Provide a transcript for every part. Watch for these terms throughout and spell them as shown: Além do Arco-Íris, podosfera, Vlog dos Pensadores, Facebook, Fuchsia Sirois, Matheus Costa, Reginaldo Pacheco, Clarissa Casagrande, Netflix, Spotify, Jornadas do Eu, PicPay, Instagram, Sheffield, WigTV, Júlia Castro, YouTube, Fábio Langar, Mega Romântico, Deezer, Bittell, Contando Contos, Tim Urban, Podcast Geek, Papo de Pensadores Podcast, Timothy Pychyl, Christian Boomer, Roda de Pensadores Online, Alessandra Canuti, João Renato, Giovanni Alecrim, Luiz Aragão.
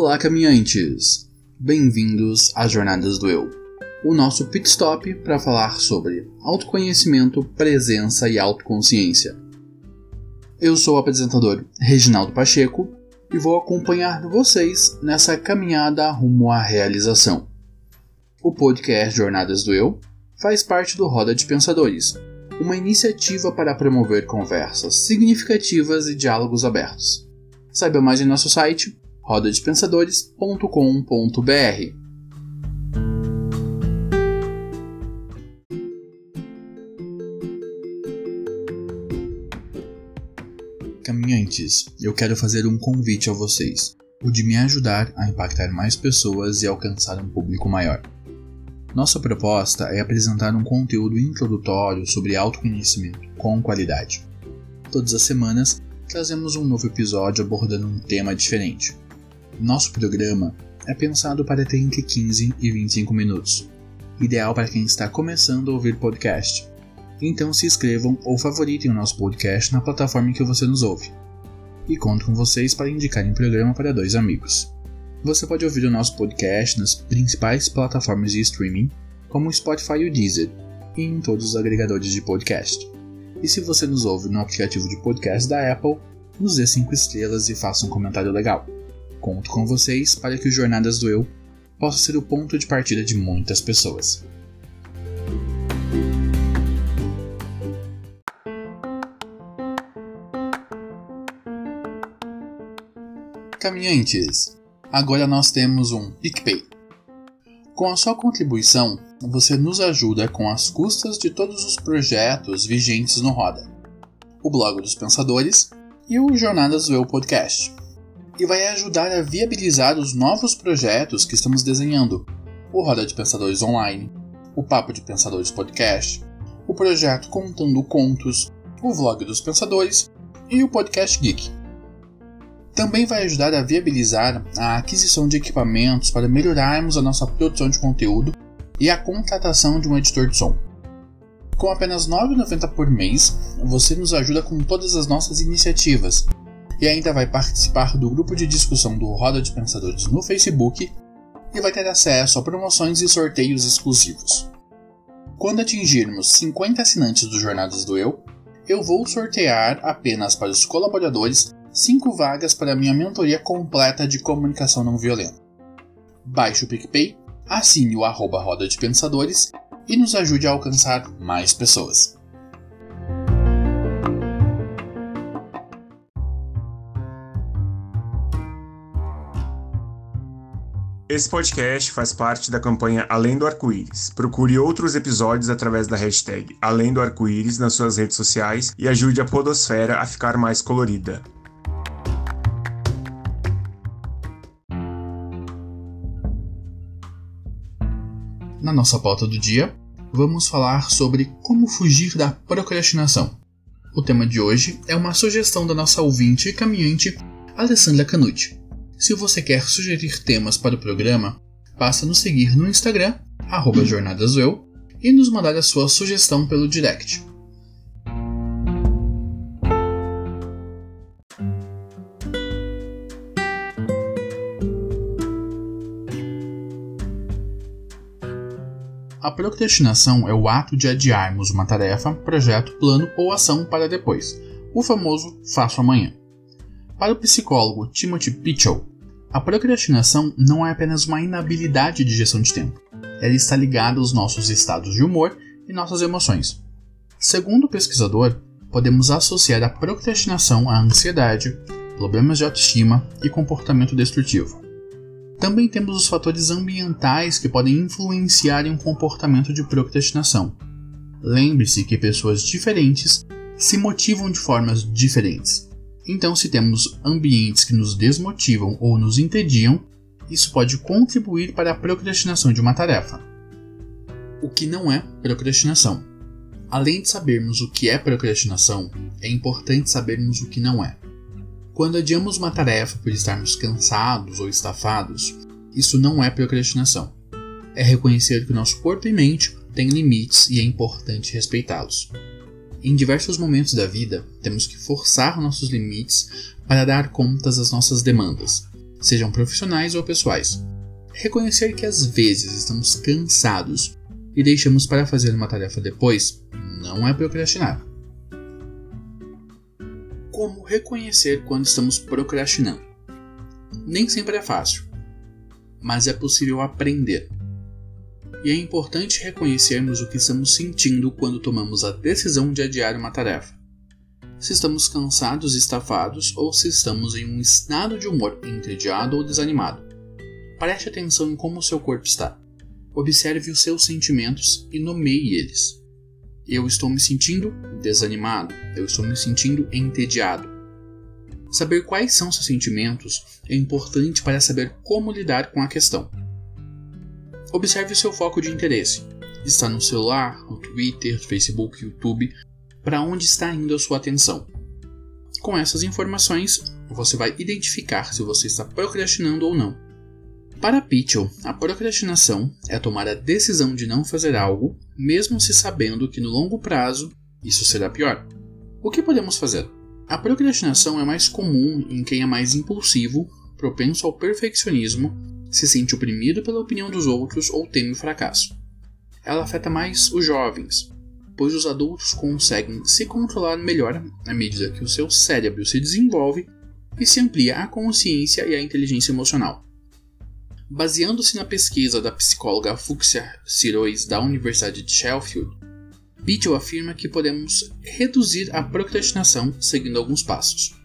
Olá, caminhantes! Bem-vindos às Jornadas do Eu, o nosso pit stop para falar sobre autoconhecimento, presença e autoconsciência. Eu sou o apresentador Reginaldo Pacheco e vou acompanhar vocês nessa caminhada rumo à realização. O podcast Jornadas do Eu faz parte do Roda de Pensadores, uma iniciativa para promover conversas significativas e diálogos abertos. Saiba mais em nosso site rodadepensadores.com.br. Caminhantes, eu quero fazer um convite a vocês, o de me ajudar a impactar mais pessoas e alcançar um público maior. Nossa proposta é apresentar um conteúdo introdutório sobre autoconhecimento com qualidade. Todas as semanas, trazemos um novo episódio abordando um tema diferente. Nosso programa é pensado para ter entre 15 e 25 minutos, ideal para quem está começando a ouvir podcast. Então se inscrevam ou favoritem o nosso podcast na plataforma em que você nos ouve. E conto com vocês para indicarem o programa para 2 amigos. Você pode ouvir o nosso podcast nas principais plataformas de streaming, como o Spotify e o Deezer, e em todos os agregadores de podcast. E se você nos ouve no aplicativo de podcast da Apple, nos dê 5 estrelas e faça um comentário legal. Conto com vocês para que o Jornadas do Eu possa ser o ponto de partida de muitas pessoas. Caminhantes, agora nós temos um PicPay. Com a sua contribuição, você nos ajuda com as custas de todos os projetos vigentes no Roda, o Blog dos Pensadores e o Jornadas do Eu Podcast, e vai ajudar a viabilizar os novos projetos que estamos desenhando, o Roda de Pensadores Online, o Papo de Pensadores Podcast, o projeto Contando Contos, o Vlog dos Pensadores e o Podcast Geek. Também vai ajudar a viabilizar a aquisição de equipamentos para melhorarmos a nossa produção de conteúdo e a contratação de um editor de som. Com apenas R$ 9,90 por mês, você nos ajuda com todas as nossas iniciativas e ainda vai participar do grupo de discussão do Roda de Pensadores no Facebook e vai ter acesso a promoções e sorteios exclusivos. Quando atingirmos 50 assinantes do Jornadas do eu vou sortear apenas para os colaboradores 5 vagas para a minha mentoria completa de comunicação não violenta. Baixe o PicPay, assine o @Roda de Pensadores e nos ajude a alcançar mais pessoas. Esse podcast faz parte da campanha Além do Arco-Íris. Procure outros episódios através da hashtag Além do Arco-Íris nas suas redes sociais e ajude a podosfera a ficar mais colorida. Na nossa pauta do dia, vamos falar sobre como fugir da procrastinação. O tema de hoje é uma sugestão da nossa ouvinte e caminhante, Alessandra Canuti. Se você quer sugerir temas para o programa, basta nos seguir no Instagram, @jornadasoeu, e nos mandar a sua sugestão pelo direct. A procrastinação é o ato de adiarmos uma tarefa, projeto, plano ou ação para depois, o famoso faço amanhã. Para o psicólogo Timothy Pychyl, a procrastinação não é apenas uma inabilidade de gestão de tempo, ela está ligada aos nossos estados de humor e nossas emoções. Segundo o pesquisador, podemos associar a procrastinação à ansiedade, problemas de autoestima e comportamento destrutivo. Também temos os fatores ambientais que podem influenciar em um comportamento de procrastinação. Lembre-se que pessoas diferentes se motivam de formas diferentes. Então, se temos ambientes que nos desmotivam ou nos entediam, isso pode contribuir para a procrastinação de uma tarefa. O que não é procrastinação? Além de sabermos o que é procrastinação, é importante sabermos o que não é. Quando adiamos uma tarefa por estarmos cansados ou estafados, isso não é procrastinação. É reconhecer que o nosso corpo e mente têm limites e é importante respeitá-los. Em diversos momentos da vida, temos que forçar nossos limites para dar conta às nossas demandas, sejam profissionais ou pessoais. Reconhecer que às vezes estamos cansados e deixamos para fazer uma tarefa depois não é procrastinar. Como reconhecer quando estamos procrastinando? Nem sempre é fácil, mas é possível aprender. E é importante reconhecermos o que estamos sentindo quando tomamos a decisão de adiar uma tarefa. Se estamos cansados e estafados ou se estamos em um estado de humor entediado ou desanimado. Preste atenção em como o seu corpo está. Observe os seus sentimentos e nomeie eles. Eu estou me sentindo desanimado. Eu estou me sentindo entediado. Saber quais são seus sentimentos é importante para saber como lidar com a questão. Observe seu foco de interesse. Está no celular, no Twitter, Facebook, YouTube, para onde está indo a sua atenção. Com essas informações, você vai identificar se você está procrastinando ou não. Para Bittell, a procrastinação é tomar a decisão de não fazer algo, mesmo se sabendo que no longo prazo isso será pior. O que podemos fazer? A procrastinação é mais comum em quem é mais impulsivo, propenso ao perfeccionismo, se sente oprimido pela opinião dos outros ou teme o fracasso. Ela afeta mais os jovens, pois os adultos conseguem se controlar melhor à medida que o seu cérebro se desenvolve e se amplia a consciência e a inteligência emocional. Baseando-se na pesquisa da psicóloga Fuchsia Sirois da Universidade de Sheffield, Bittell afirma que podemos reduzir a procrastinação seguindo alguns passos.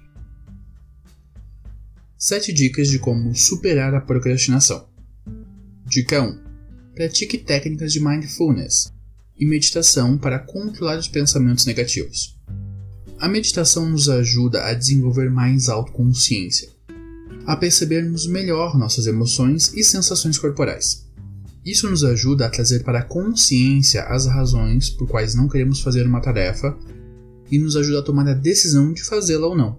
7 dicas de como superar a procrastinação. Dica 1. Pratique técnicas de mindfulness e meditação para controlar os pensamentos negativos. A meditação nos ajuda a desenvolver mais autoconsciência, a percebermos melhor nossas emoções e sensações corporais. Isso nos ajuda a trazer para a consciência as razões por quais não queremos fazer uma tarefa e nos ajuda a tomar a decisão de fazê-la ou não.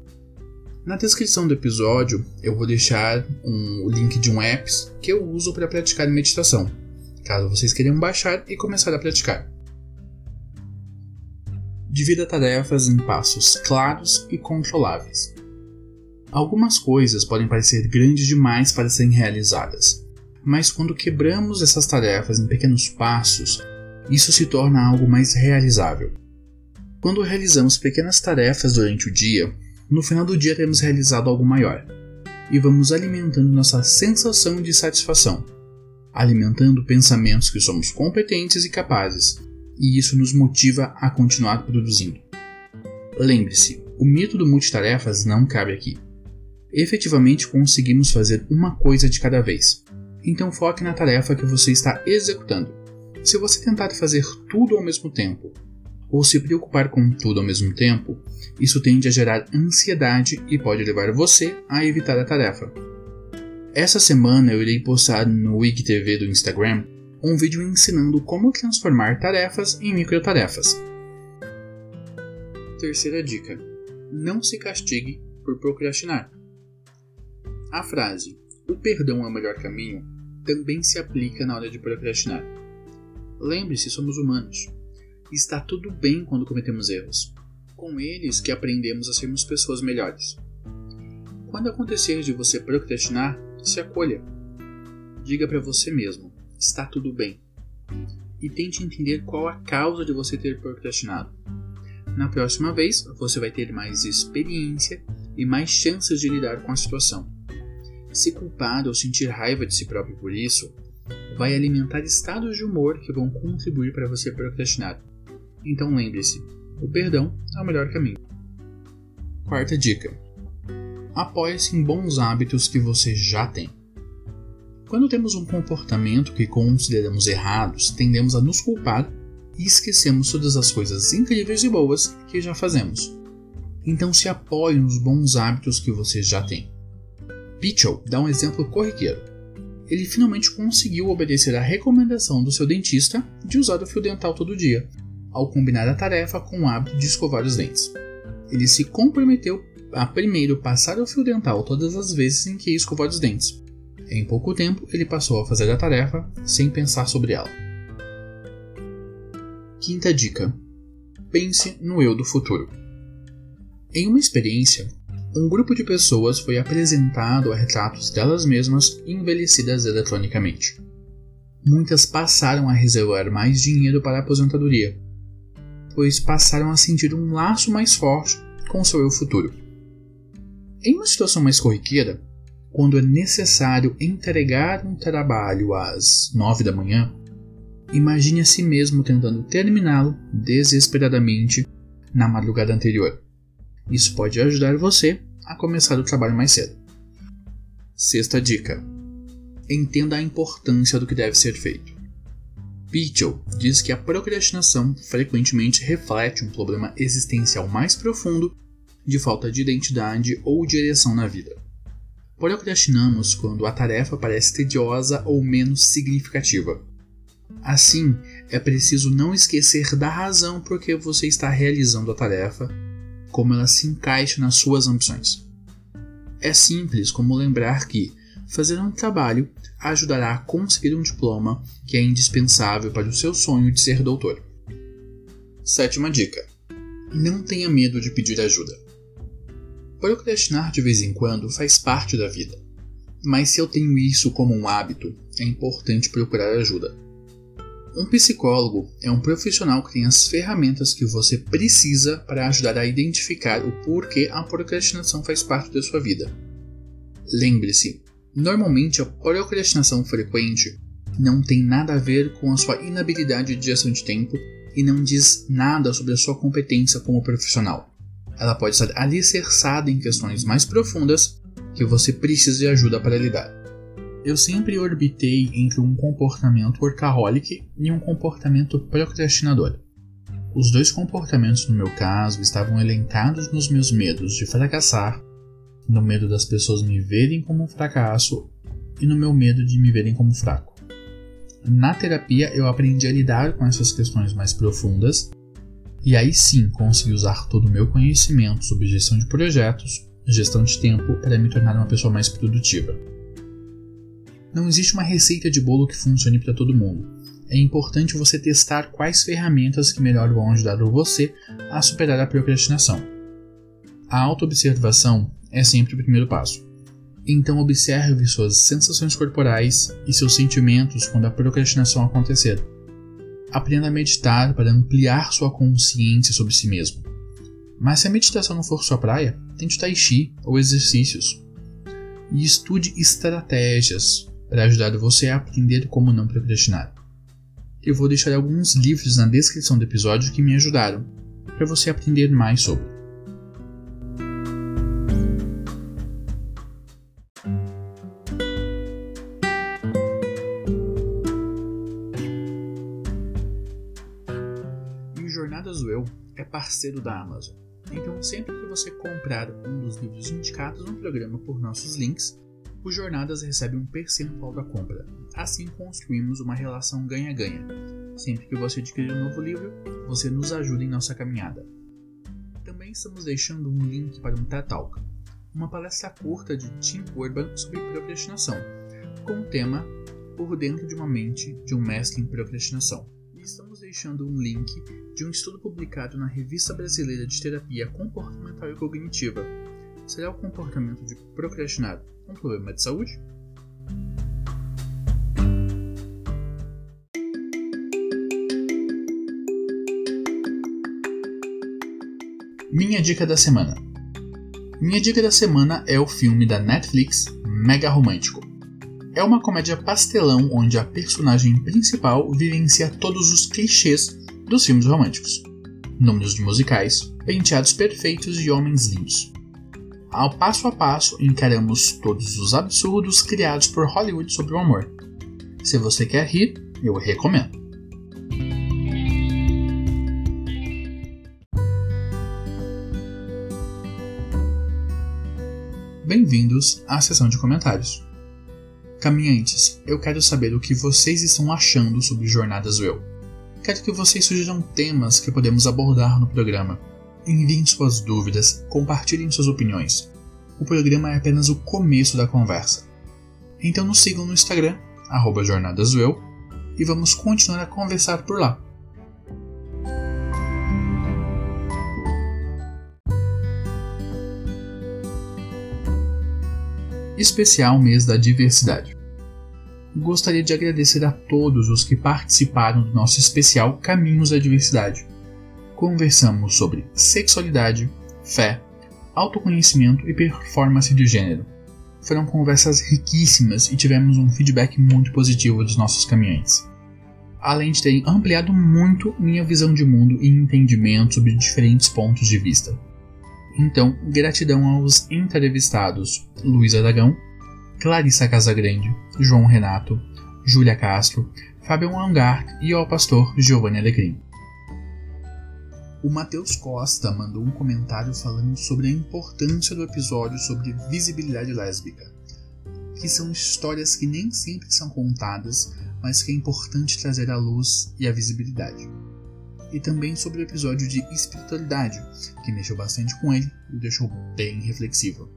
Na descrição do episódio, eu vou deixar o link de um app que eu uso para praticar meditação, caso vocês queiram baixar e começar a praticar. Divida tarefas em passos claros e controláveis. Algumas coisas podem parecer grandes demais para serem realizadas, mas quando quebramos essas tarefas em pequenos passos, isso se torna algo mais realizável. Quando realizamos pequenas tarefas durante o dia, no final do dia teremos realizado algo maior, e vamos alimentando nossa sensação de satisfação, alimentando pensamentos que somos competentes e capazes, e isso nos motiva a continuar produzindo. Lembre-se, o mito do multitarefas não cabe aqui. Efetivamente conseguimos fazer uma coisa de cada vez. Então foque na tarefa que você está executando. Se você tentar fazer tudo ao mesmo tempo, ou se preocupar com tudo ao mesmo tempo, isso tende a gerar ansiedade e pode levar você a evitar a tarefa. Essa semana eu irei postar no WigTV do Instagram um vídeo ensinando como transformar tarefas em microtarefas. Terceira dica: não se castigue por procrastinar. A frase, "o perdão é o melhor caminho", também se aplica na hora de procrastinar. Lembre-se, somos humanos. Está tudo bem quando cometemos erros. Com eles que aprendemos a sermos pessoas melhores. Quando acontecer de você procrastinar, se acolha. Diga para você mesmo, está tudo bem. E tente entender qual a causa de você ter procrastinado. Na próxima vez, você vai ter mais experiência e mais chances de lidar com a situação. Se culpar ou sentir raiva de si próprio por isso, vai alimentar estados de humor que vão contribuir para você procrastinar. Então lembre-se, o perdão é o melhor caminho. Quarta dica: apoie-se em bons hábitos que você já tem. Quando temos um comportamento que consideramos errados, tendemos a nos culpar e esquecemos todas as coisas incríveis e boas que já fazemos. Então se apoie nos bons hábitos que você já tem. Bittell dá um exemplo corriqueiro. Ele finalmente conseguiu obedecer à recomendação do seu dentista de usar o fio dental todo dia, ao combinar a tarefa com o hábito de escovar os dentes. Ele se comprometeu a primeiro passar o fio dental todas as vezes em que ia escovar os dentes. Em pouco tempo, ele passou a fazer a tarefa sem pensar sobre ela. Quinta dica: pense no eu do futuro. Em uma experiência, um grupo de pessoas foi apresentado a retratos delas mesmas envelhecidas eletronicamente. Muitas passaram a reservar mais dinheiro para a aposentadoria, pois passaram a sentir um laço mais forte com o seu eu futuro. Em uma situação mais corriqueira, quando é necessário entregar um trabalho às 9 da manhã, imagine a si mesmo tentando terminá-lo desesperadamente na madrugada anterior. Isso pode ajudar você a começar o trabalho mais cedo. Sexta dica: entenda a importância do que deve ser feito. Bittell diz que a procrastinação frequentemente reflete um problema existencial mais profundo de falta de identidade ou direção na vida. Procrastinamos quando a tarefa parece tediosa ou menos significativa. Assim, é preciso não esquecer da razão por que você está realizando a tarefa, como ela se encaixa nas suas ambições. É simples como lembrar que fazer um trabalho ajudará a conseguir um diploma que é indispensável para o seu sonho de ser doutor. Sétima dica: não tenha medo de pedir ajuda. Procrastinar de vez em quando faz parte da vida, mas se eu tenho isso como um hábito, é importante procurar ajuda. Um psicólogo é um profissional que tem as ferramentas que você precisa para ajudar a identificar o porquê a procrastinação faz parte da sua vida. Lembre-se, normalmente a procrastinação frequente não tem nada a ver com a sua inabilidade de gestão de tempo e não diz nada sobre a sua competência como profissional. Ela pode estar alicerçada em questões mais profundas que você precisa de ajuda para lidar. Eu sempre orbitei entre um comportamento workaholic e um comportamento procrastinador. Os dois comportamentos, no meu caso, estavam elencados nos meus medos de fracassar, no medo das pessoas me verem como um fracasso e no meu medo de me verem como fraco. Na terapia, eu aprendi a lidar com essas questões mais profundas e aí sim consegui usar todo o meu conhecimento sobre gestão de projetos, gestão de tempo, para me tornar uma pessoa mais produtiva. Não existe uma receita de bolo que funcione para todo mundo. É importante você testar quais ferramentas que melhor vão ajudar você a superar a procrastinação. A autoobservação é sempre o primeiro passo. Então observe suas sensações corporais e seus sentimentos quando a procrastinação acontecer. Aprenda a meditar para ampliar sua consciência sobre si mesmo. Mas se a meditação não for sua praia, tente tai chi ou exercícios. E estude estratégias para ajudar você a aprender como não procrastinar. Eu vou deixar alguns livros na descrição do episódio que me ajudaram, para você aprender mais sobre. Parceiro da Amazon, então sempre que você comprar um dos livros indicados no programa por nossos links, o Jornadas recebe um percentual da compra. Assim construímos uma relação ganha-ganha. Sempre que você adquirir um novo livro, você nos ajuda em nossa caminhada. Também estamos deixando um link para um TED Talk, uma palestra curta de Tim Urban sobre procrastinação, com o tema Por Dentro de uma Mente de um Mestre em Procrastinação. Estamos deixando um link de um estudo publicado na Revista Brasileira de Terapia Comportamental e Cognitiva. Será o comportamento de procrastinar um problema de saúde? Minha dica da semana. Minha dica da semana é o filme da Netflix Mega Romântico. É uma comédia pastelão onde a personagem principal vivencia todos os clichês dos filmes românticos. Números de musicais, penteados perfeitos e homens lindos. Ao passo a passo, encaramos todos os absurdos criados por Hollywood sobre o amor. Se você quer rir, eu recomendo. Bem-vindos à sessão de comentários. Caminhantes, eu quero saber o que vocês estão achando sobre Jornadas do Eu. Quero que vocês sugiram temas que podemos abordar no programa. Enviem suas dúvidas, compartilhem suas opiniões. O programa é apenas o começo da conversa. Então nos sigam no Instagram, @jornadasdoeu, e vamos continuar a conversar por lá. especial mês da diversidade. Gostaria de agradecer a todos os que participaram do nosso especial Caminhos da Diversidade. Conversamos sobre sexualidade, fé, autoconhecimento e performance de gênero. Foram conversas riquíssimas e tivemos um feedback muito positivo dos nossos caminhantes. Além de terem ampliado muito minha visão de mundo e entendimento sobre diferentes pontos de vista. Então, gratidão aos entrevistados Luiz Aragão, Clarissa Casagrande, João Renato, Júlia Castro, Fábio Langar e ao pastor Giovanni Alecrim. O Matheus Costa mandou um comentário falando sobre a importância do episódio sobre visibilidade lésbica, que são histórias que nem sempre são contadas, mas que é importante trazer à luz e à visibilidade. E também sobre o episódio de espiritualidade, que mexeu bastante com ele e o deixou bem reflexivo.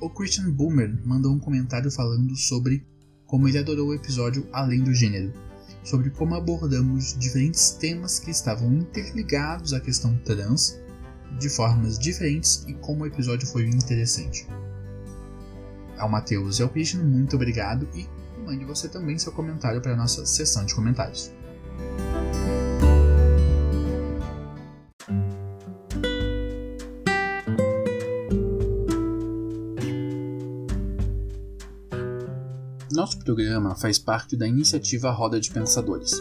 O Christian Boomer mandou um comentário falando sobre como ele adorou o episódio Além do Gênero, sobre como abordamos diferentes temas que estavam interligados à questão trans, de formas diferentes e como o episódio foi interessante. Ao Matheus e ao Christian, muito obrigado e mande você também seu comentário para a nossa seção de comentários. Nosso programa faz parte da iniciativa Roda de Pensadores,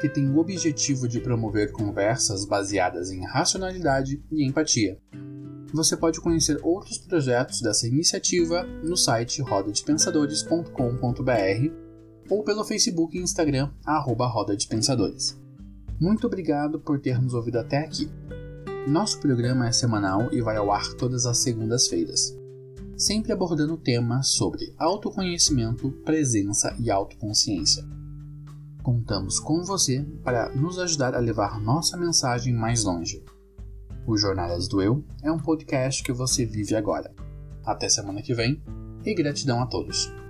que tem o objetivo de promover conversas baseadas em racionalidade e empatia. Você pode conhecer outros projetos dessa iniciativa no site rodadepensadores.com.br ou pelo Facebook e Instagram @rodadepensadores. Muito obrigado por ter nos ouvido até aqui. Nosso programa é semanal e vai ao ar todas as segundas-feiras, sempre abordando temas sobre autoconhecimento, presença e autoconsciência. Contamos com você para nos ajudar a levar nossa mensagem mais longe. O Jornadas do Eu é um podcast que você vive agora. Até semana que vem e gratidão a todos.